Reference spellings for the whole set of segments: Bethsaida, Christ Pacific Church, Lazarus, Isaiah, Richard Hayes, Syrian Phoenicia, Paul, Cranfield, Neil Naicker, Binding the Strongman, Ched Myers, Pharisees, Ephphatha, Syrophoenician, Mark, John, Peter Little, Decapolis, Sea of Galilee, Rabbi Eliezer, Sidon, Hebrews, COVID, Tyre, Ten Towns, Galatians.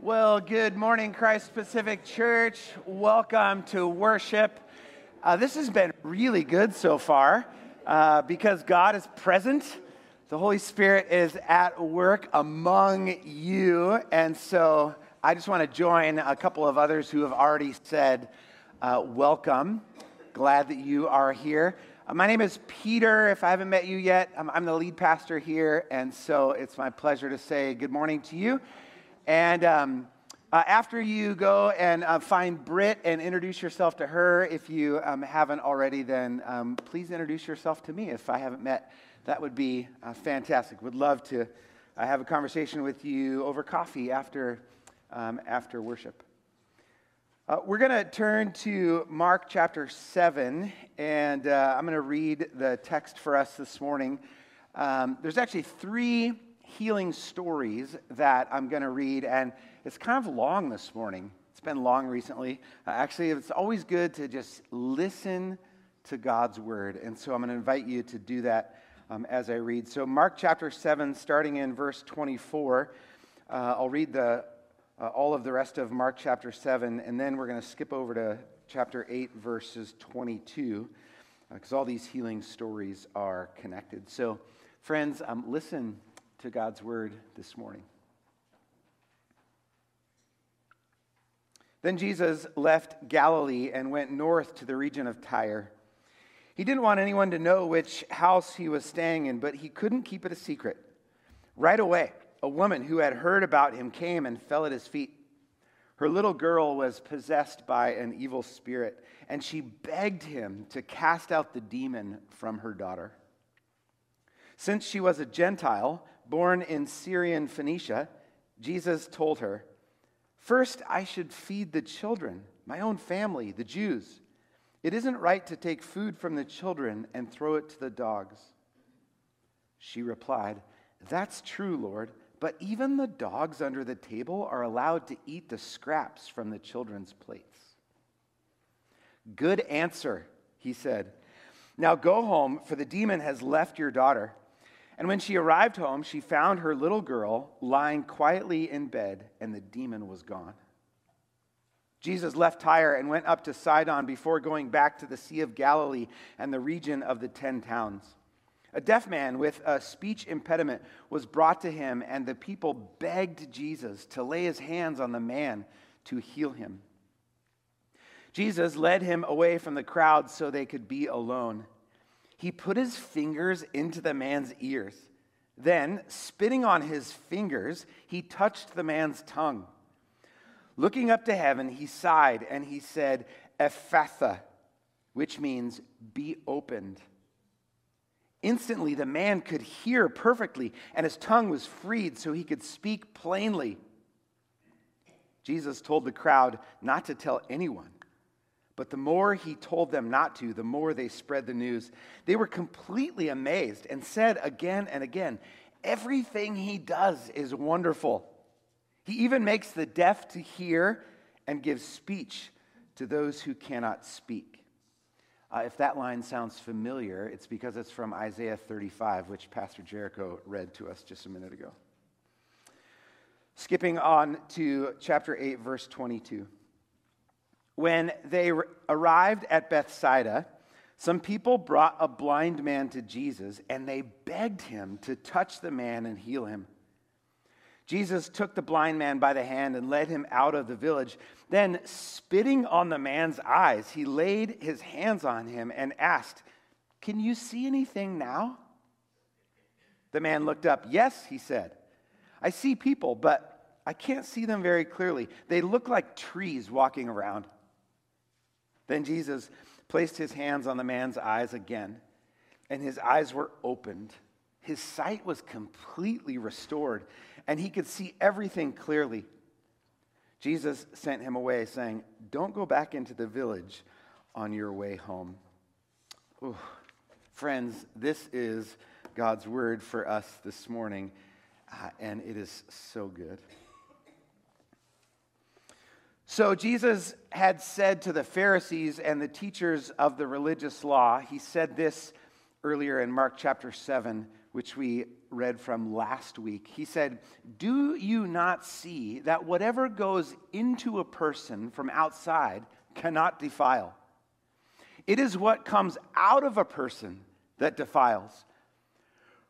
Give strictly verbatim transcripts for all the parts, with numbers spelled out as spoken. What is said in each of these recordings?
Well, good morning, Christ Pacific Church. Welcome to worship. Uh, this has been really good so far uh, because God is present. The Holy Spirit is at work among you. And so I just want to join a couple of others who have already said uh, welcome. Glad that you are here. Uh, my name is Peter. If I haven't met you yet, I'm, I'm the lead pastor here. And so it's my pleasure to say good morning to you. And um, uh, after you go and uh, find Britt and introduce yourself to her, if you um, haven't already, then um, please introduce yourself to me. If I haven't met, that would be uh, fantastic. Would love to uh, have a conversation with you over coffee after, um, after worship. Uh, we're going to turn to Mark chapter seven, and uh, I'm going to read the text for us this morning. Um, there's actually three healing stories that I'm going to read, and it's kind of long this morning. It's been long recently. Uh, actually, it's always good to just listen to God's word, and so I'm going to invite you to do that um, as I read. So Mark chapter seven, starting in verse twenty-four, uh, I'll read the uh, all of the rest of Mark chapter seven, and then we're going to skip over to chapter eight, verses twenty-two, because uh, all these healing stories are connected. So, friends, um, listen to God's word this morning. Then Jesus left Galilee and went north to the region of Tyre. He didn't want anyone to know which house he was staying in, but he couldn't keep it a secret. Right away, a woman who had heard about him came and fell at his feet. Her little girl was possessed by an evil spirit, and she begged him to cast out the demon from her daughter. Since she was a Gentile, born in Syrian Phoenicia, Jesus told her, "First I should feed the children, my own family, the Jews. It isn't right to take food from the children and throw it to the dogs." She replied, "That's true, Lord, but even the dogs under the table are allowed to eat the scraps from the children's plates." "Good answer," he said. "Now go home, for the demon has left your daughter." And when she arrived home, she found her little girl lying quietly in bed, and the demon was gone. Jesus left Tyre and went up to Sidon before going back to the Sea of Galilee and the region of the Ten Towns. A deaf man with a speech impediment was brought to him, and the people begged Jesus to lay his hands on the man to heal him. Jesus led him away from the crowd so they could be alone. He put his fingers into the man's ears. Then, spitting on his fingers, he touched the man's tongue. Looking up to heaven, he sighed and he said, "Ephatha," which means "be opened." Instantly, the man could hear perfectly, and his tongue was freed so he could speak plainly. Jesus told the crowd not to tell anyone. But the more he told them not to, the more they spread the news. They were completely amazed and said again and again, "Everything he does is wonderful. He even makes the deaf to hear and gives speech to those who cannot speak." Uh, if that line sounds familiar, it's because it's from Isaiah thirty-five, which Pastor Jericho read to us just a minute ago. Skipping on to chapter eight, verse twenty-two. When they arrived at Bethsaida, some people brought a blind man to Jesus, and they begged him to touch the man and heal him. Jesus took the blind man by the hand and led him out of the village. Then, spitting on the man's eyes, he laid his hands on him and asked, "Can you see anything now?" The man looked up. "Yes," he said. "I see people, but I can't see them very clearly. They look like trees walking around." Then Jesus placed his hands on the man's eyes again, and his eyes were opened. His sight was completely restored, and he could see everything clearly. Jesus sent him away, saying, "Don't go back into the village on your way home." Ooh. Friends, this is God's word for us this morning, uh, and it is so good. So Jesus had said to the Pharisees and the teachers of the religious law, he said this earlier in Mark chapter seven, which we read from last week. He said, "Do you not see that whatever goes into a person from outside cannot defile? It is what comes out of a person that defiles.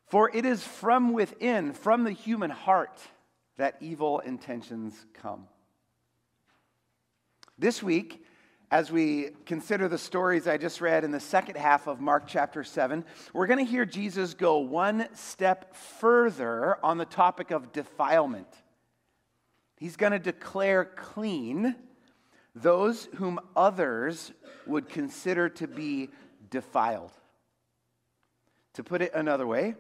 For it is from within, from the human heart, that evil intentions come." This week, as we consider the stories I just read in the second half of Mark chapter seven, we're going to hear Jesus go one step further on the topic of defilement. He's going to declare clean those whom others would consider to be defiled. To put it another way,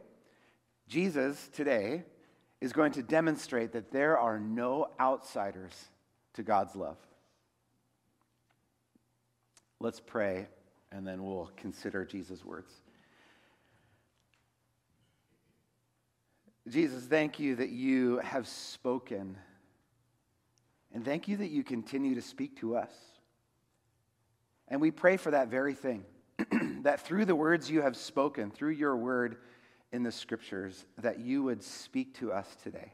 Jesus today is going to demonstrate that there are no outsiders to God's love. Let's pray, and then we'll consider Jesus' words. Jesus, thank you that you have spoken, and thank you that you continue to speak to us. And we pray for that very thing, that through the words you have spoken, through your word in the scriptures, that you would speak to us today.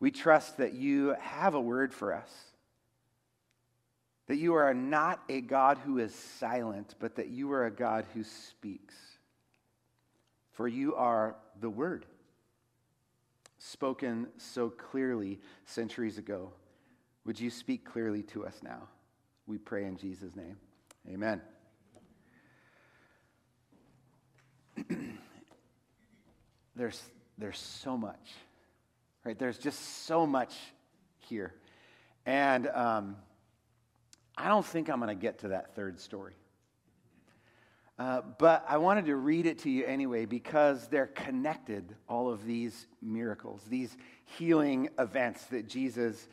We trust that you have a word for us, that you are not a God who is silent, but that you are a God who speaks. For you are the word, spoken so clearly centuries ago. Would you speak clearly to us now? We pray in Jesus' name. Amen. There's, there's so much, right? There's just so much here. And um, I don't think I'm going to get to that third story. Uh, but I wanted to read it to you anyway because they're connected, all of these miracles, these healing events that Jesus,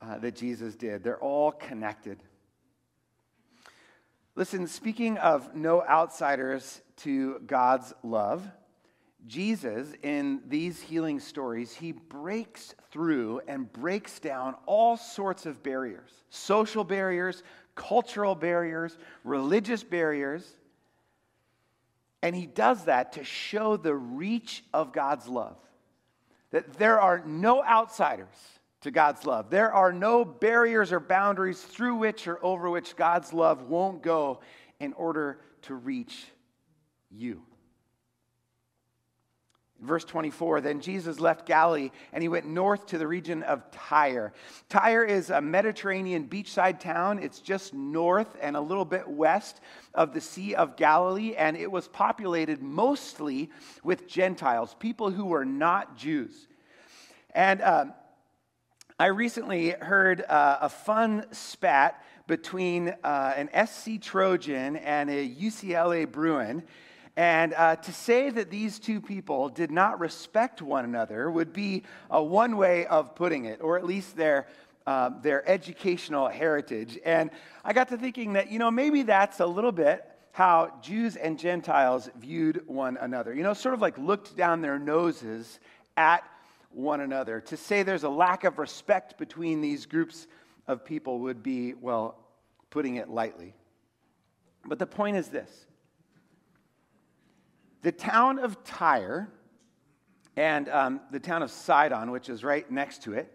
uh, that Jesus did. They're all connected. Listen, speaking of no outsiders to God's love, Jesus, in these healing stories, he breaks through and breaks down all sorts of barriers, social barriers, cultural barriers, religious barriers. And he does that to show the reach of God's love, that there are no outsiders to God's love. There are no barriers or boundaries through which or over which God's love won't go in order to reach you. Verse twenty-four, "Then Jesus left Galilee, and he went north to the region of Tyre." Tyre is a Mediterranean beachside town. It's just north and a little bit west of the Sea of Galilee, and it was populated mostly with Gentiles, people who were not Jews. And um, I recently heard uh, a fun spat between uh, an S C Trojan and a U C L A Bruin. And uh, to say that these two people did not respect one another would be uh, one way of putting it, or at least their, uh, their educational heritage. And I got to thinking that, you know, maybe that's a little bit how Jews and Gentiles viewed one another. You know, sort of like looked down their noses at one another. To say there's a lack of respect between these groups of people would be, well, putting it lightly. But the point is this. The town of Tyre and um, the town of Sidon, which is right next to it,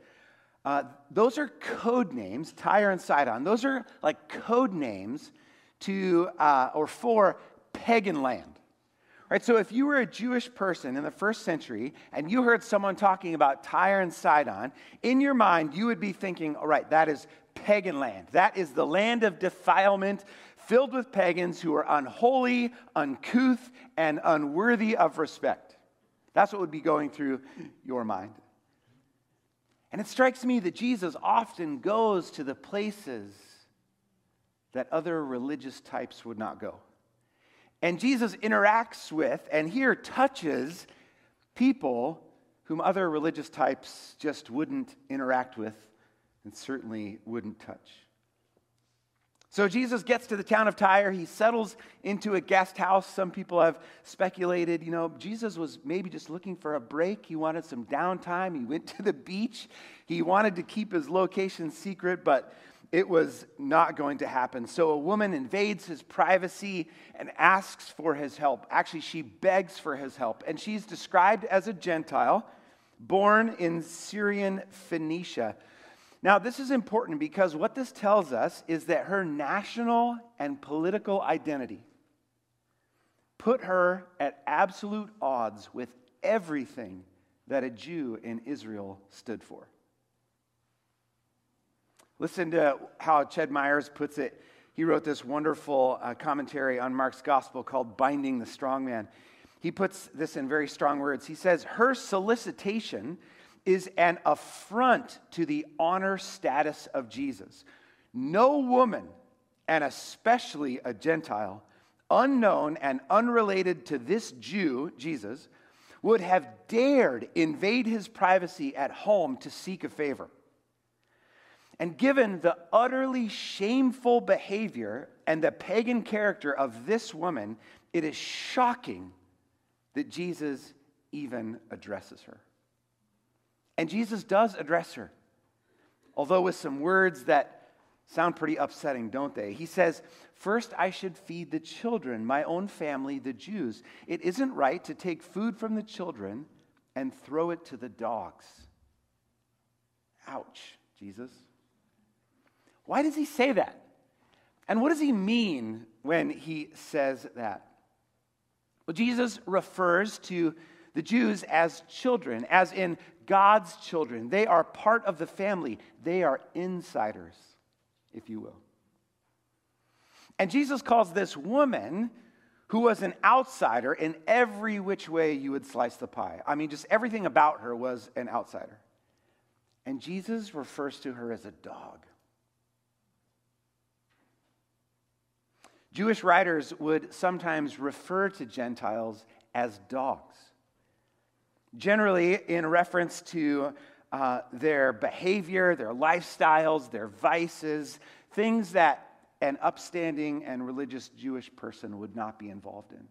uh, those are code names, Tyre and Sidon. Those are like code names to uh, or for pagan land. Right? So if you were a Jewish person in the first century and you heard someone talking about Tyre and Sidon, in your mind you would be thinking, all right, that is pagan land. That is the land of defilement, filled with pagans who are unholy, uncouth, and unworthy of respect. That's what would be going through your mind. And it strikes me that Jesus often goes to the places that other religious types would not go. And Jesus interacts with and here touches people whom other religious types just wouldn't interact with and certainly wouldn't touch. So Jesus gets to the town of Tyre. He settles into a guest house. Some people have speculated, you know, Jesus was maybe just looking for a break. He wanted some downtime. He went to the beach. He wanted to keep his location secret, but it was not going to happen. So a woman invades his privacy and asks for his help. Actually, she begs for his help. And she's described as a Gentile born in Syrian Phoenicia. Now, this is important because what this tells us is that her national and political identity put her at absolute odds with everything that a Jew in Israel stood for. Listen to how Ched Myers puts it. He wrote this wonderful uh, commentary on Mark's gospel called Binding the Strongman. He puts this in very strong words. He says, her solicitation is an affront to the honor status of Jesus. No woman, and especially a Gentile, unknown and unrelated to this Jew, Jesus, would have dared invade his privacy at home to seek a favor. And given the utterly shameful behavior and the pagan character of this woman, it is shocking that Jesus even addresses her. And Jesus does address her, although with some words that sound pretty upsetting, don't they? He says, first I should feed the children, my own family, the Jews. It isn't right to take food from the children and throw it to the dogs. Ouch, Jesus. Why does he say that? And what does he mean when he says that? Well, Jesus refers to the Jews as children, as in God's children. They are part of the family. They are insiders, if you will. And Jesus calls this woman, who was an outsider in every which way you would slice the pie. I mean, just everything about her was an outsider. And Jesus refers to her as a dog. Jewish writers would sometimes refer to Gentiles as dogs, generally in reference to uh, their behavior, their lifestyles, their vices, things that an upstanding and religious Jewish person would not be involved in.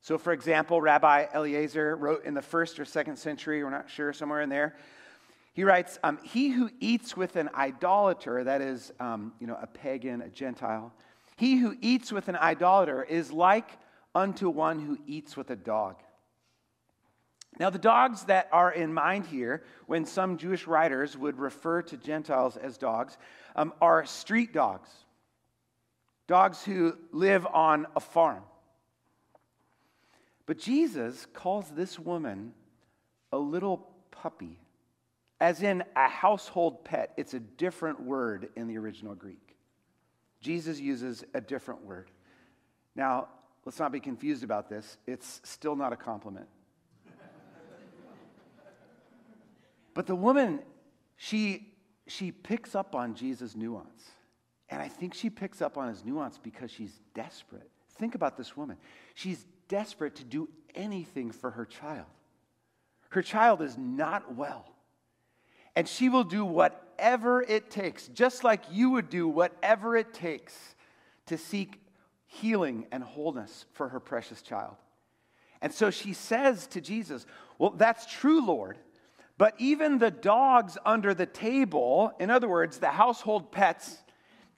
So, for example, Rabbi Eliezer wrote in the first or second century, we're not sure, somewhere in there, he writes, um, he who eats with an idolater, that is, um, you know, a pagan, a Gentile, he who eats with an idolater is like unto one who eats with a dog. Now, the dogs that are in mind here, when some Jewish writers would refer to Gentiles as dogs, um, are street dogs, dogs who live on a farm. But Jesus calls this woman a little puppy, as in a household pet. It's a different word in the original Greek. Jesus uses a different word. Now, let's not be confused about this. It's still not a compliment. But the woman, she, she picks up on Jesus' nuance. And I think she picks up on his nuance because she's desperate. Think about this woman. She's desperate to do anything for her child. Her child is not well. And she will do whatever it takes, just like you would do whatever it takes to seek healing and wholeness for her precious child. And so she says to Jesus, well, that's true, Lord. But even the dogs under the table, in other words, the household pets,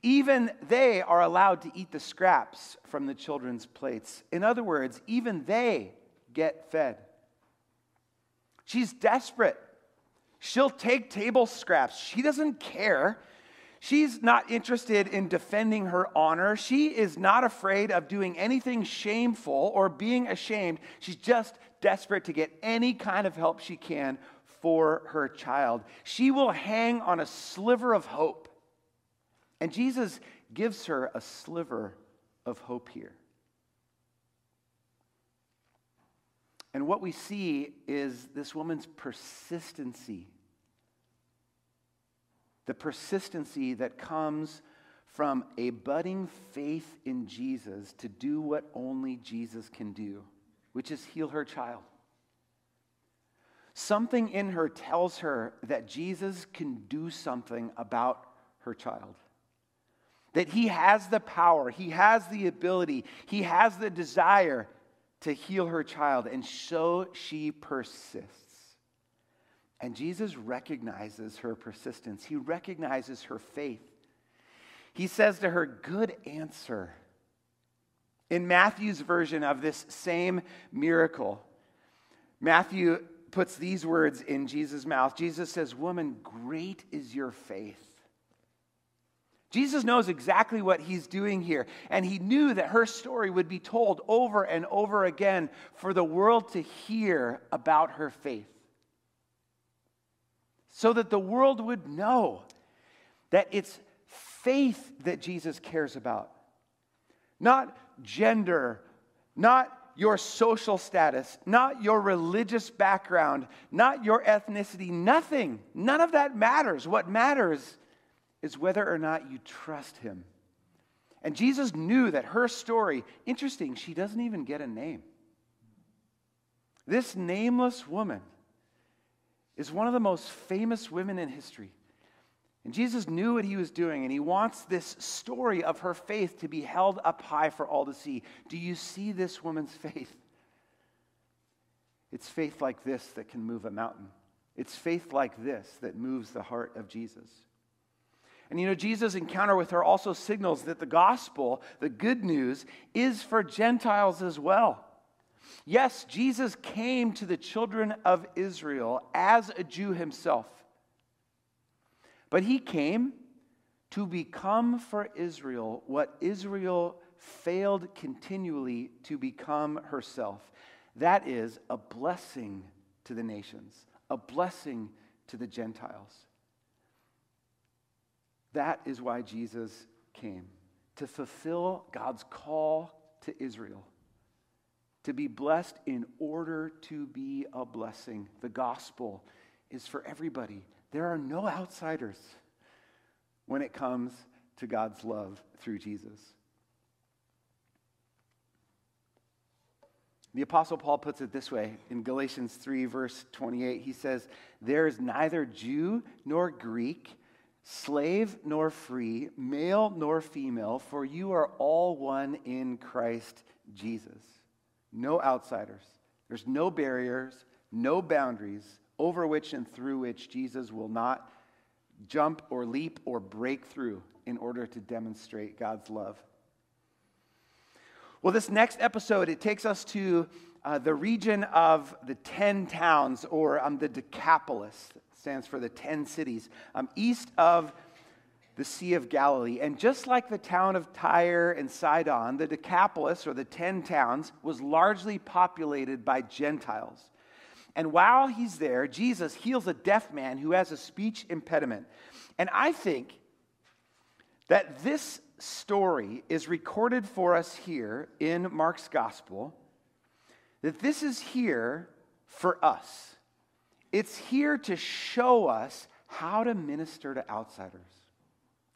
even they are allowed to eat the scraps from the children's plates. In other words, even they get fed. She's desperate. She'll take table scraps. She doesn't care. She's not interested in defending her honor. She is not afraid of doing anything shameful or being ashamed. She's just desperate to get any kind of help she can for her child. She will hang on a sliver of hope. And Jesus gives her a sliver of hope here. And what we see is this woman's persistency. The persistency that comes from a budding faith in Jesus to do what only Jesus can do, which is heal her child. Something in her tells her that Jesus can do something about her child. That he has the power, he has the ability, he has the desire to heal her child. And so she persists. And Jesus recognizes her persistence. He recognizes her faith. He says to her, "Good answer." In Matthew's version of this same miracle, Matthew puts these words in Jesus' mouth. Jesus says, "Woman, great is your faith." Jesus knows exactly what he's doing here, and he knew that her story would be told over and over again for the world to hear about her faith, so that the world would know that it's faith that Jesus cares about, not gender, not your social status, not your religious background, not your ethnicity, nothing. None of that matters. What matters is whether or not you trust him. And Jesus knew that her story, interesting, she doesn't even get a name. This nameless woman is one of the most famous women in history. And Jesus knew what he was doing, and he wants this story of her faith to be held up high for all to see. Do you see this woman's faith? It's faith like this that can move a mountain. It's faith like this that moves the heart of Jesus. And you know, Jesus' encounter with her also signals that the gospel, the good news, is for Gentiles as well. Yes, Jesus came to the children of Israel as a Jew himself. But he came to become for Israel what Israel failed continually to become herself. That is a blessing to the nations, a blessing to the Gentiles. That is why Jesus came, to fulfill God's call to Israel, to be blessed in order to be a blessing. The gospel is for everybody. There are no outsiders when it comes to God's love through Jesus. The Apostle Paul puts it this way in Galatians three, verse twenty-eight. He says, "There is neither Jew nor Greek, slave nor free, male nor female, for you are all one in Christ Jesus." No outsiders. There's no barriers, no boundaries, over which and through which Jesus will not jump or leap or break through in order to demonstrate God's love. Well, this next episode, it takes us to uh, the region of the Ten Towns, or um, the Decapolis. It stands for the Ten Cities, um, east of the Sea of Galilee. And just like the town of Tyre and Sidon, the Decapolis, or the Ten Towns, was largely populated by Gentiles. And while he's there, Jesus heals a deaf man who has a speech impediment. And I think that this story is recorded for us here in Mark's gospel, that this is here for us. It's here to show us how to minister to outsiders.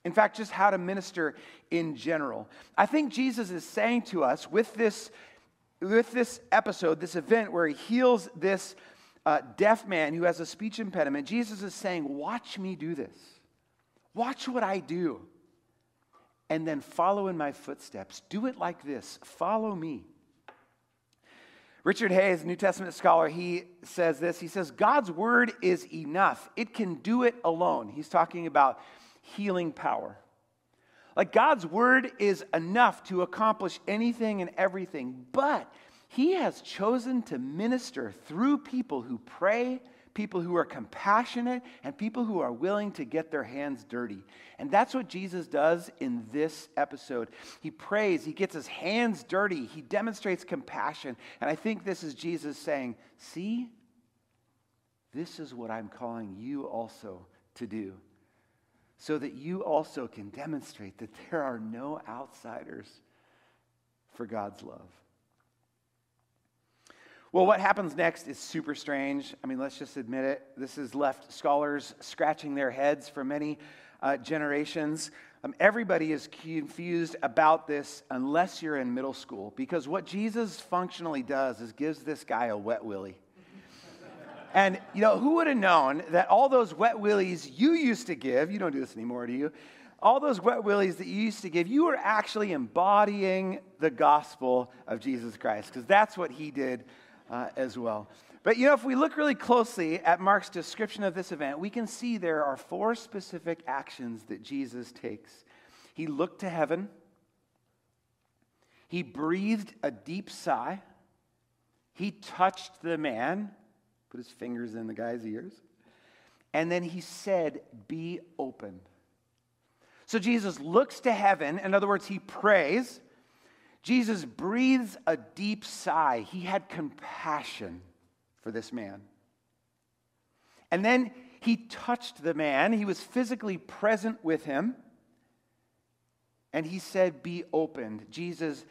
In fact, just how to minister in general. I think Jesus is saying to us with this, with this episode, this event where he heals this Uh, deaf man who has a speech impediment, Jesus is saying, watch me do this. Watch what I do. And then follow in my footsteps. Do it like this. Follow me. Richard Hayes, New Testament scholar, he says this. He says, God's word is enough. It can do it alone. He's talking about healing power. Like, God's word is enough to accomplish anything and everything, but he has chosen to minister through people who pray, people who are compassionate, and people who are willing to get their hands dirty. And that's what Jesus does in this episode. He prays, he gets his hands dirty, he demonstrates compassion. And I think this is Jesus saying, see, this is what I'm calling you also to do, so that you also can demonstrate that there are no outsiders for God's love. Well, what happens next is super strange. I mean, let's just admit it. This has left scholars scratching their heads for many uh, generations. Um, everybody is confused about this unless you're in middle school, because what Jesus functionally does is gives this guy a wet willy. And, you know, who would have known that all those wet willies you used to give, you don't do this anymore, do you? All those wet willies that you used to give, you were actually embodying the gospel of Jesus Christ, because that's what he did uh, as well. But, you know, if we look really closely at Mark's description of this event, we can see there are four specific actions that Jesus takes. He looked to heaven. He breathed a deep sigh. He touched the man, put his fingers in the guy's ears, and then he said, "Be open." So Jesus looks to heaven. In other words, he prays. Jesus breathes a deep sigh. He had compassion for this man. And then he touched the man. He was physically present with him. And he said, "Be opened." Jesus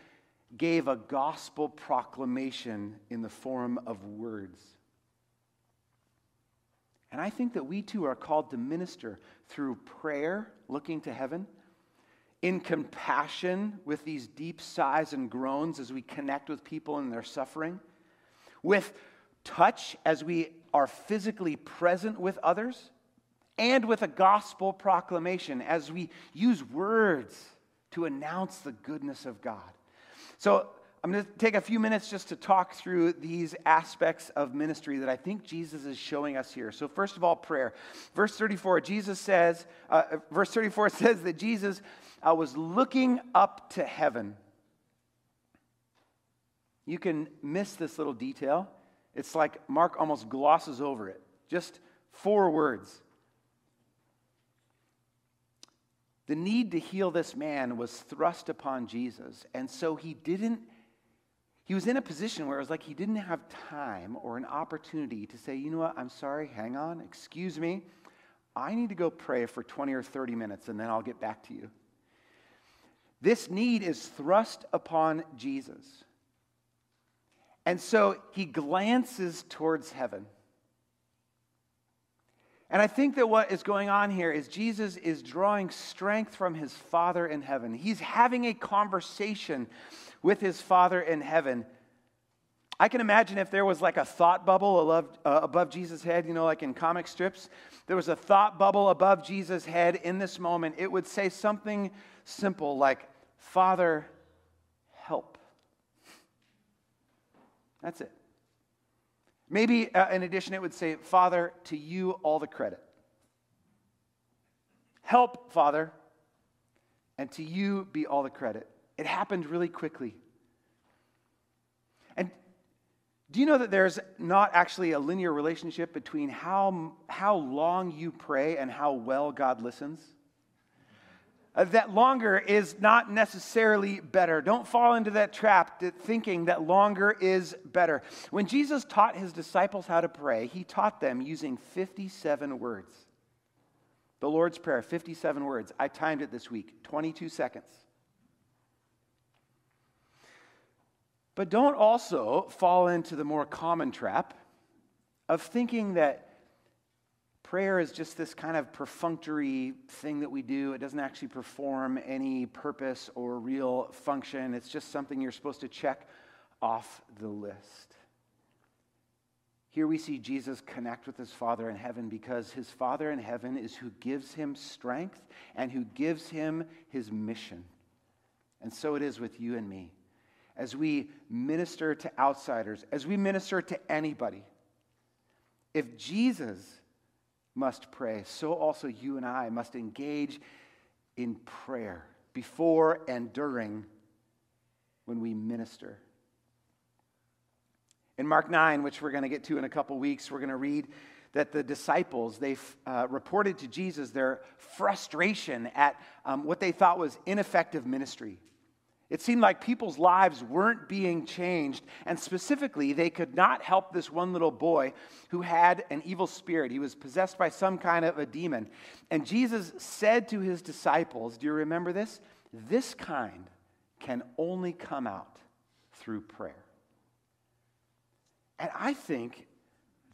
gave a gospel proclamation in the form of words. And I think that we too are called to minister through prayer, looking to heaven, in compassion with these deep sighs and groans as we connect with people in their suffering, with touch as we are physically present with others, and with a gospel proclamation as we use words to announce the goodness of God. So I'm going to take a few minutes just to talk through these aspects of ministry that I think Jesus is showing us here. So first of all, prayer. Verse thirty-four, Jesus says, uh, verse thirty-four says that Jesus uh, was looking up to heaven. You can miss this little detail. It's like Mark almost glosses over it. Just four words. The need to heal this man was thrust upon Jesus, and so he didn't, he was in a position where it was like he didn't have time or an opportunity to say, you know what, I'm sorry, hang on, excuse me, I need to go pray for twenty or thirty minutes and then I'll get back to you. This need is thrust upon Jesus. And so he glances towards heaven. And I think that what is going on here is Jesus is drawing strength from his Father in heaven. He's having a conversation with his Father in heaven. I can imagine if there was like a thought bubble above Jesus' head, you know, like in comic strips, there was a thought bubble above Jesus' head in this moment, it would say something simple like, "Father, help." That's it. Maybe, uh, in addition, it would say, "Father, to you all the credit." Help, Father, and to you be all the credit. It happened really quickly. And do you know that there's not actually a linear relationship between how, how long you pray and how well God listens? Uh, that longer is not necessarily better. Don't fall into that trap that thinking that longer is better. When Jesus taught his disciples how to pray, he taught them using fifty-seven words. The Lord's Prayer, fifty-seven words. I timed it this week, twenty-two seconds. But don't also fall into the more common trap of thinking that prayer is just this kind of perfunctory thing that we do. It doesn't actually perform any purpose or real function. It's just something you're supposed to check off the list. Here we see Jesus connect with his Father in heaven because his Father in heaven is who gives him strength and who gives him his mission. And so it is with you and me. As we minister to outsiders, as we minister to anybody, if Jesus must pray, so also you and I must engage in prayer before and during when we minister. In Mark nine, which we're going to get to in a couple weeks, we're going to read that the disciples, they uh, reported to Jesus their frustration at um, what they thought was ineffective ministry. It seemed like people's lives weren't being changed, and specifically, they could not help this one little boy who had an evil spirit. He was possessed by some kind of a demon. And Jesus said to his disciples, do you remember this? "This kind can only come out through prayer." And I think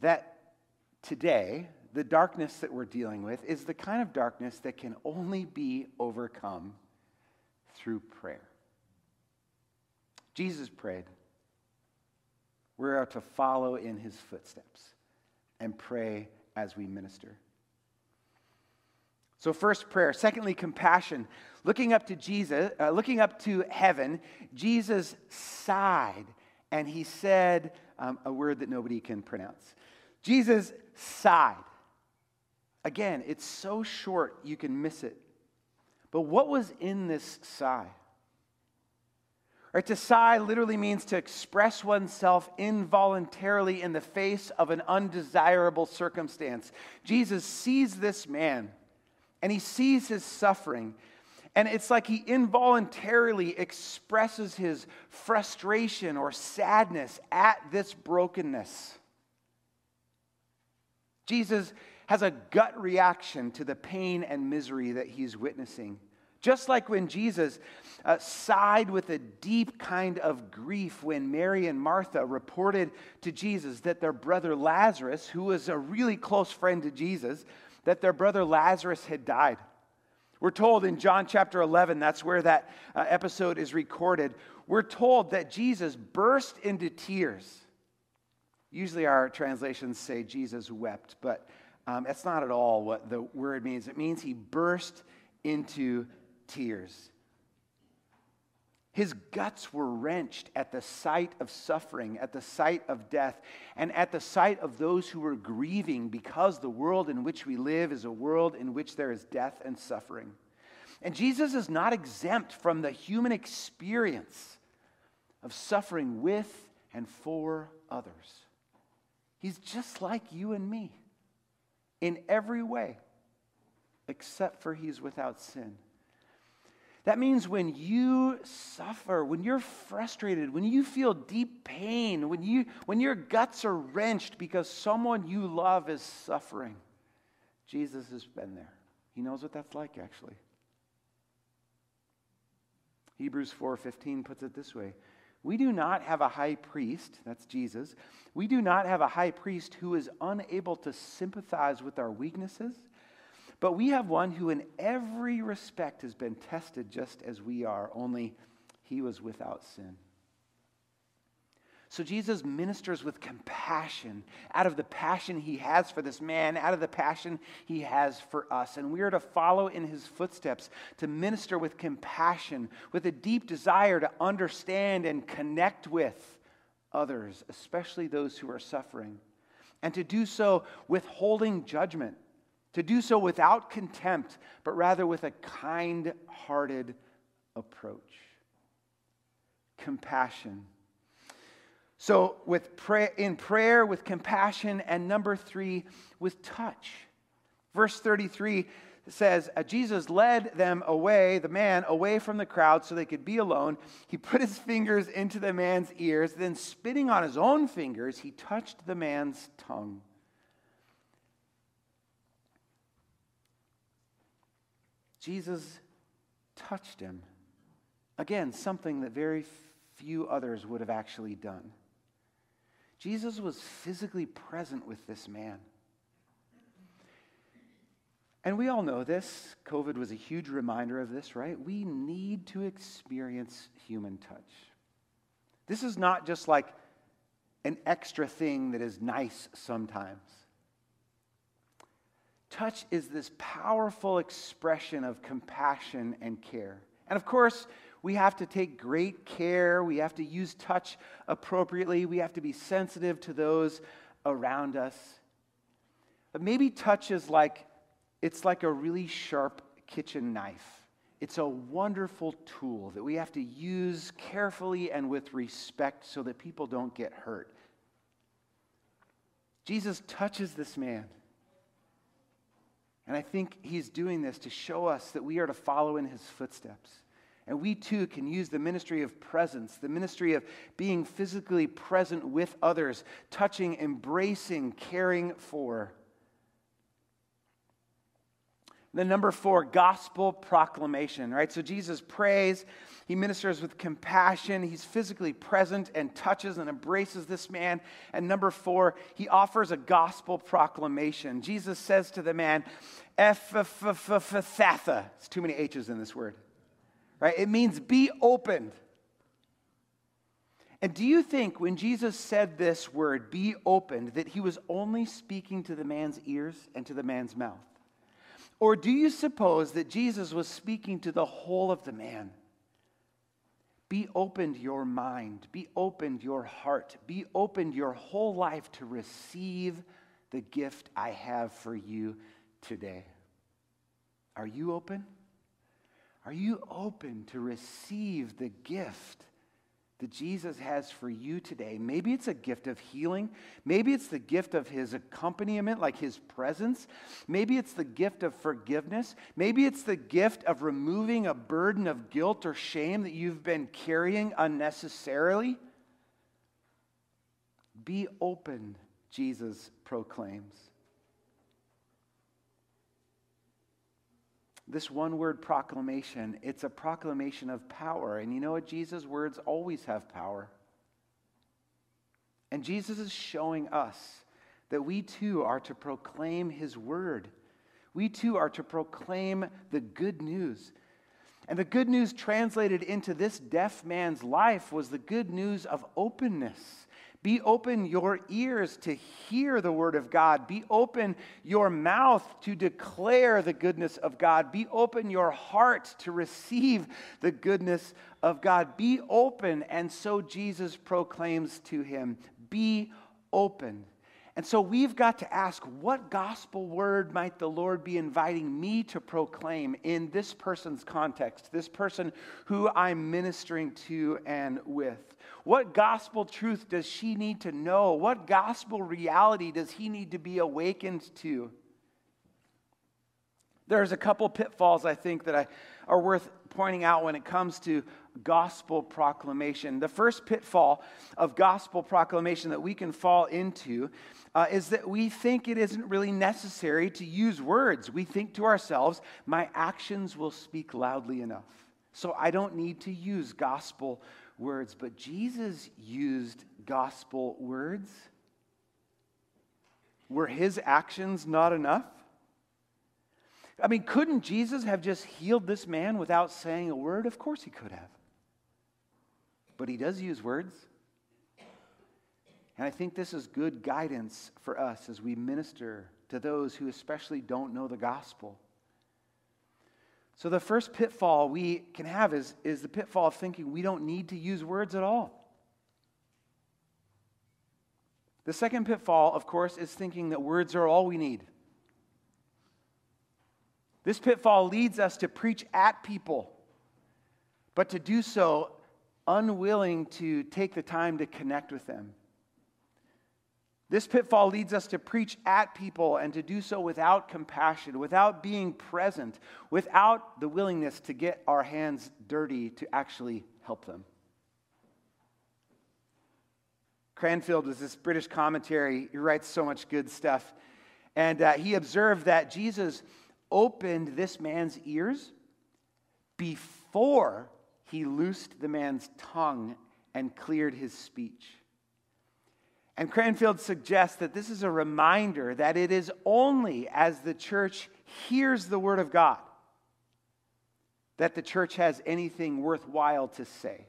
that today, the darkness that we're dealing with is the kind of darkness that can only be overcome through prayer. Jesus prayed. We are to follow in his footsteps. and pray as we minister. So first, prayer. Secondly, compassion. Looking up to Jesus, uh, looking up to heaven, Jesus sighed, and he said um, a word that nobody can pronounce. Jesus sighed. Again, it's so short you can miss it. But what was in this sigh? Right, to sigh literally means to express oneself involuntarily in the face of an undesirable circumstance. Jesus sees this man, and he sees his suffering, and it's like he involuntarily expresses his frustration or sadness at this brokenness. Jesus has a gut reaction to the pain and misery that he's witnessing. Just like when Jesus uh, sighed with a deep kind of grief when Mary and Martha reported to Jesus that their brother Lazarus, who was a really close friend to Jesus, that their brother Lazarus had died. We're told in John chapter eleven, that's where that uh, episode is recorded, we're told that Jesus burst into tears. Usually our translations say Jesus wept, but um, that's not at all what the word means. It means he burst into tears. Tears. His guts were wrenched at the sight of suffering, at the sight of death, and at the sight of those who were grieving, because the world in which we live is a world in which there is death and suffering. And Jesus is not exempt from the human experience of suffering with and for others. He's just like you and me in every way, except for he's without sin. That means when you suffer, when you're frustrated, when you feel deep pain, when you when your guts are wrenched because someone you love is suffering, Jesus has been there. He knows what that's like, actually. Hebrews four fifteen puts it this way. We do not have a high priest, that's Jesus, we do not have a high priest who is unable to sympathize with our weaknesses, but we have one who in every respect has been tested just as we are, only he was without sin. So Jesus ministers with compassion, out of the passion he has for this man, out of the passion he has for us. And we are to follow in his footsteps, to minister with compassion, with a deep desire to understand and connect with others, especially those who are suffering, and to do so withholding judgment. To do so without contempt, but rather with a kind-hearted approach. Compassion. So with pray- in prayer, with compassion, and number three, with touch. Verse thirty-three says, Jesus led them away, the man, away from the crowd so they could be alone. He put his fingers into the man's ears, then spitting on his own fingers, he touched the man's tongue. Jesus touched him. Again, something that very few others would have actually done. Jesus was physically present with this man. And we all know this. COVID was a huge reminder of this, right? We need to experience human touch. This is not just like an extra thing that is nice sometimes. Touch is this powerful expression of compassion and care. And of course, we have to take great care. We have to use touch appropriately. We have to be sensitive to those around us. But maybe touch is like, it's like a really sharp kitchen knife. It's a wonderful tool that we have to use carefully and with respect so that people don't get hurt. Jesus touches this man. And I think he's doing this to show us that we are to follow in his footsteps. And we too can use the ministry of presence, the ministry of being physically present with others, touching, embracing, caring for. Then number four, gospel proclamation, right? So Jesus prays, he ministers with compassion, he's physically present and touches and embraces this man. And number four, he offers a gospel proclamation. Jesus says to the man, Ephphathatha. It's too many H's in this word, right? It means be opened. And do you think when Jesus said this word, be opened, that he was only speaking to the man's ears and to the man's mouth? Or do you suppose that Jesus was speaking to the whole of the man? Be opened your mind, be opened your heart, be opened your whole life to receive the gift I have for you today. Are you open? Are you open to receive the gift that Jesus has for you today? Maybe it's a gift of healing. Maybe it's the gift of his accompaniment, like his presence. Maybe it's the gift of forgiveness. Maybe it's the gift of removing a burden of guilt or shame that you've been carrying unnecessarily. Be open, Jesus proclaims. This one-word proclamation, it's a proclamation of power. And you know what? Jesus' words always have power. And Jesus is showing us that we too are to proclaim his word. We too are to proclaim the good news. And the good news translated into this deaf man's life was the good news of openness. Be open your ears to hear the word of God. Be open your mouth to declare the goodness of God. Be open your heart to receive the goodness of God. Be open, and so Jesus proclaims to him, be open. And so we've got to ask, what gospel word might the Lord be inviting me to proclaim in this person's context, this person who I'm ministering to and with? What gospel truth does she need to know? What gospel reality does he need to be awakened to? There's a couple pitfalls, I think, that are worth pointing out when it comes to gospel proclamation. The first pitfall of gospel proclamation that we can fall into uh, is that we think it isn't really necessary to use words. We think to ourselves, my actions will speak loudly enough, so I don't need to use gospel words. But Jesus used gospel words. Were his actions not enough? I mean, couldn't Jesus have just healed this man without saying a word? Of course he could have. But he does use words. And I think this is good guidance for us as we minister to those who especially don't know the gospel. So the first pitfall we can have is, is the pitfall of thinking we don't need to use words at all. The second pitfall, of course, is thinking that words are all we need. This pitfall leads us to preach at people, but to do so unwilling to take the time to connect with them. This pitfall leads us to preach at people and to do so without compassion, without being present, without the willingness to get our hands dirty to actually help them. Cranfield was this British commentary. He writes so much good stuff. And uh, he observed that Jesus opened this man's ears before he loosed the man's tongue and cleared his speech. And Cranfield suggests that this is a reminder that it is only as the church hears the word of God that the church has anything worthwhile to say.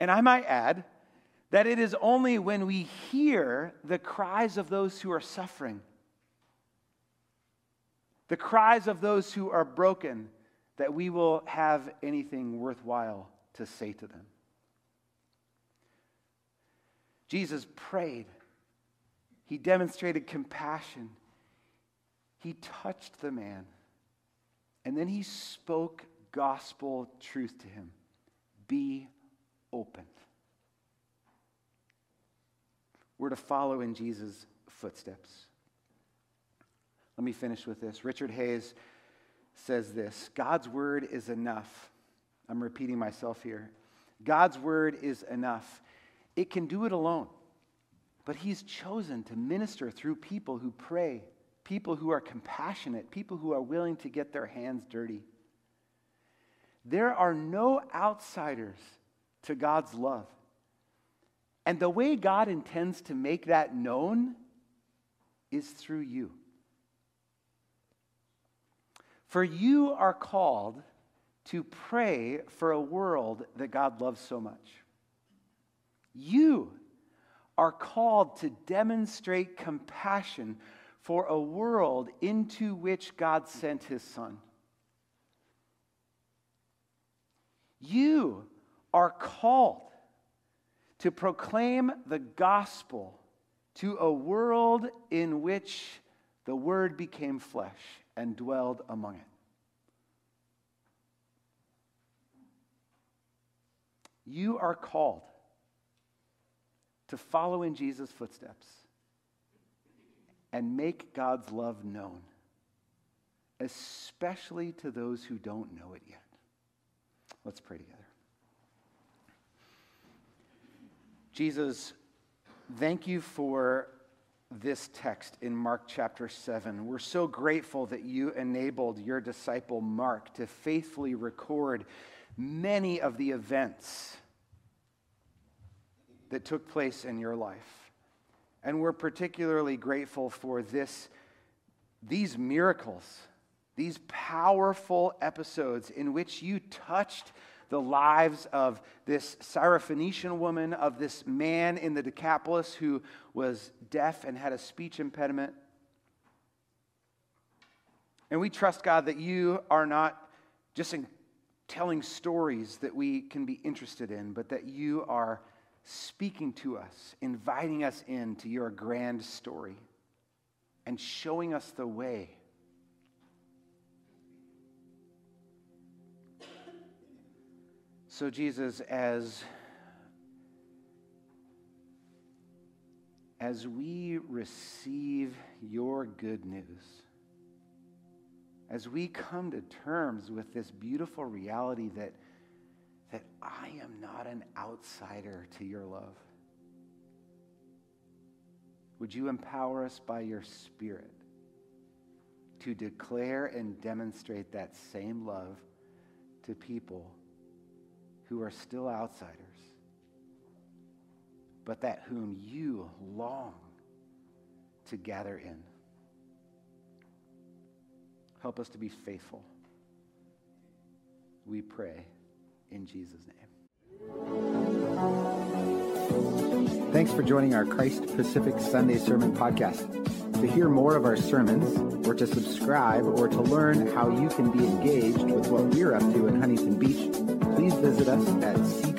And I might add that it is only when we hear the cries of those who are suffering, the cries of those who are broken, that we will have anything worthwhile to say to them. Jesus prayed. He demonstrated compassion. He touched the man. And then he spoke gospel truth to him. Be opened. We're to follow in Jesus' footsteps. Let me finish with this. Richard Hayes says this: God's word is enough. I'm repeating myself here. God's word is enough. It can do it alone, but he's chosen to minister through people who pray, people who are compassionate, people who are willing to get their hands dirty. There are no outsiders to God's love. And the way God intends to make that known is through you. For you are called to pray for a world that God loves so much. You are called to demonstrate compassion for a world into which God sent his Son. You are called to proclaim the gospel to a world in which the Word became flesh and dwelled among it. You are called to follow in Jesus' footsteps and make God's love known, especially to those who don't know it yet. Let's pray together. Jesus, thank you for this text in Mark chapter seven. We're so grateful that you enabled your disciple Mark to faithfully record many of the events that took place in your life. And we're particularly grateful for this, these miracles, these powerful episodes in which you touched the lives of this Syrophoenician woman, of this man in the Decapolis who was deaf and had a speech impediment. And we trust, God, that you are not just telling stories that we can be interested in, but that you are speaking to us, inviting us into your grand story, and showing us the way. So, Jesus, as, as we receive your good news, as we come to terms with this beautiful reality that, that I am not an outsider to your love, would you empower us by your Spirit to declare and demonstrate that same love to people who are still outsiders, but that whom you long to gather in. Help us to be faithful. We pray in Jesus' name. Thanks for joining our Christ Pacific Sunday Sermon Podcast. To hear more of our sermons, or to subscribe, or to learn how you can be engaged with what we're up to in Huntington Beach, please visit us at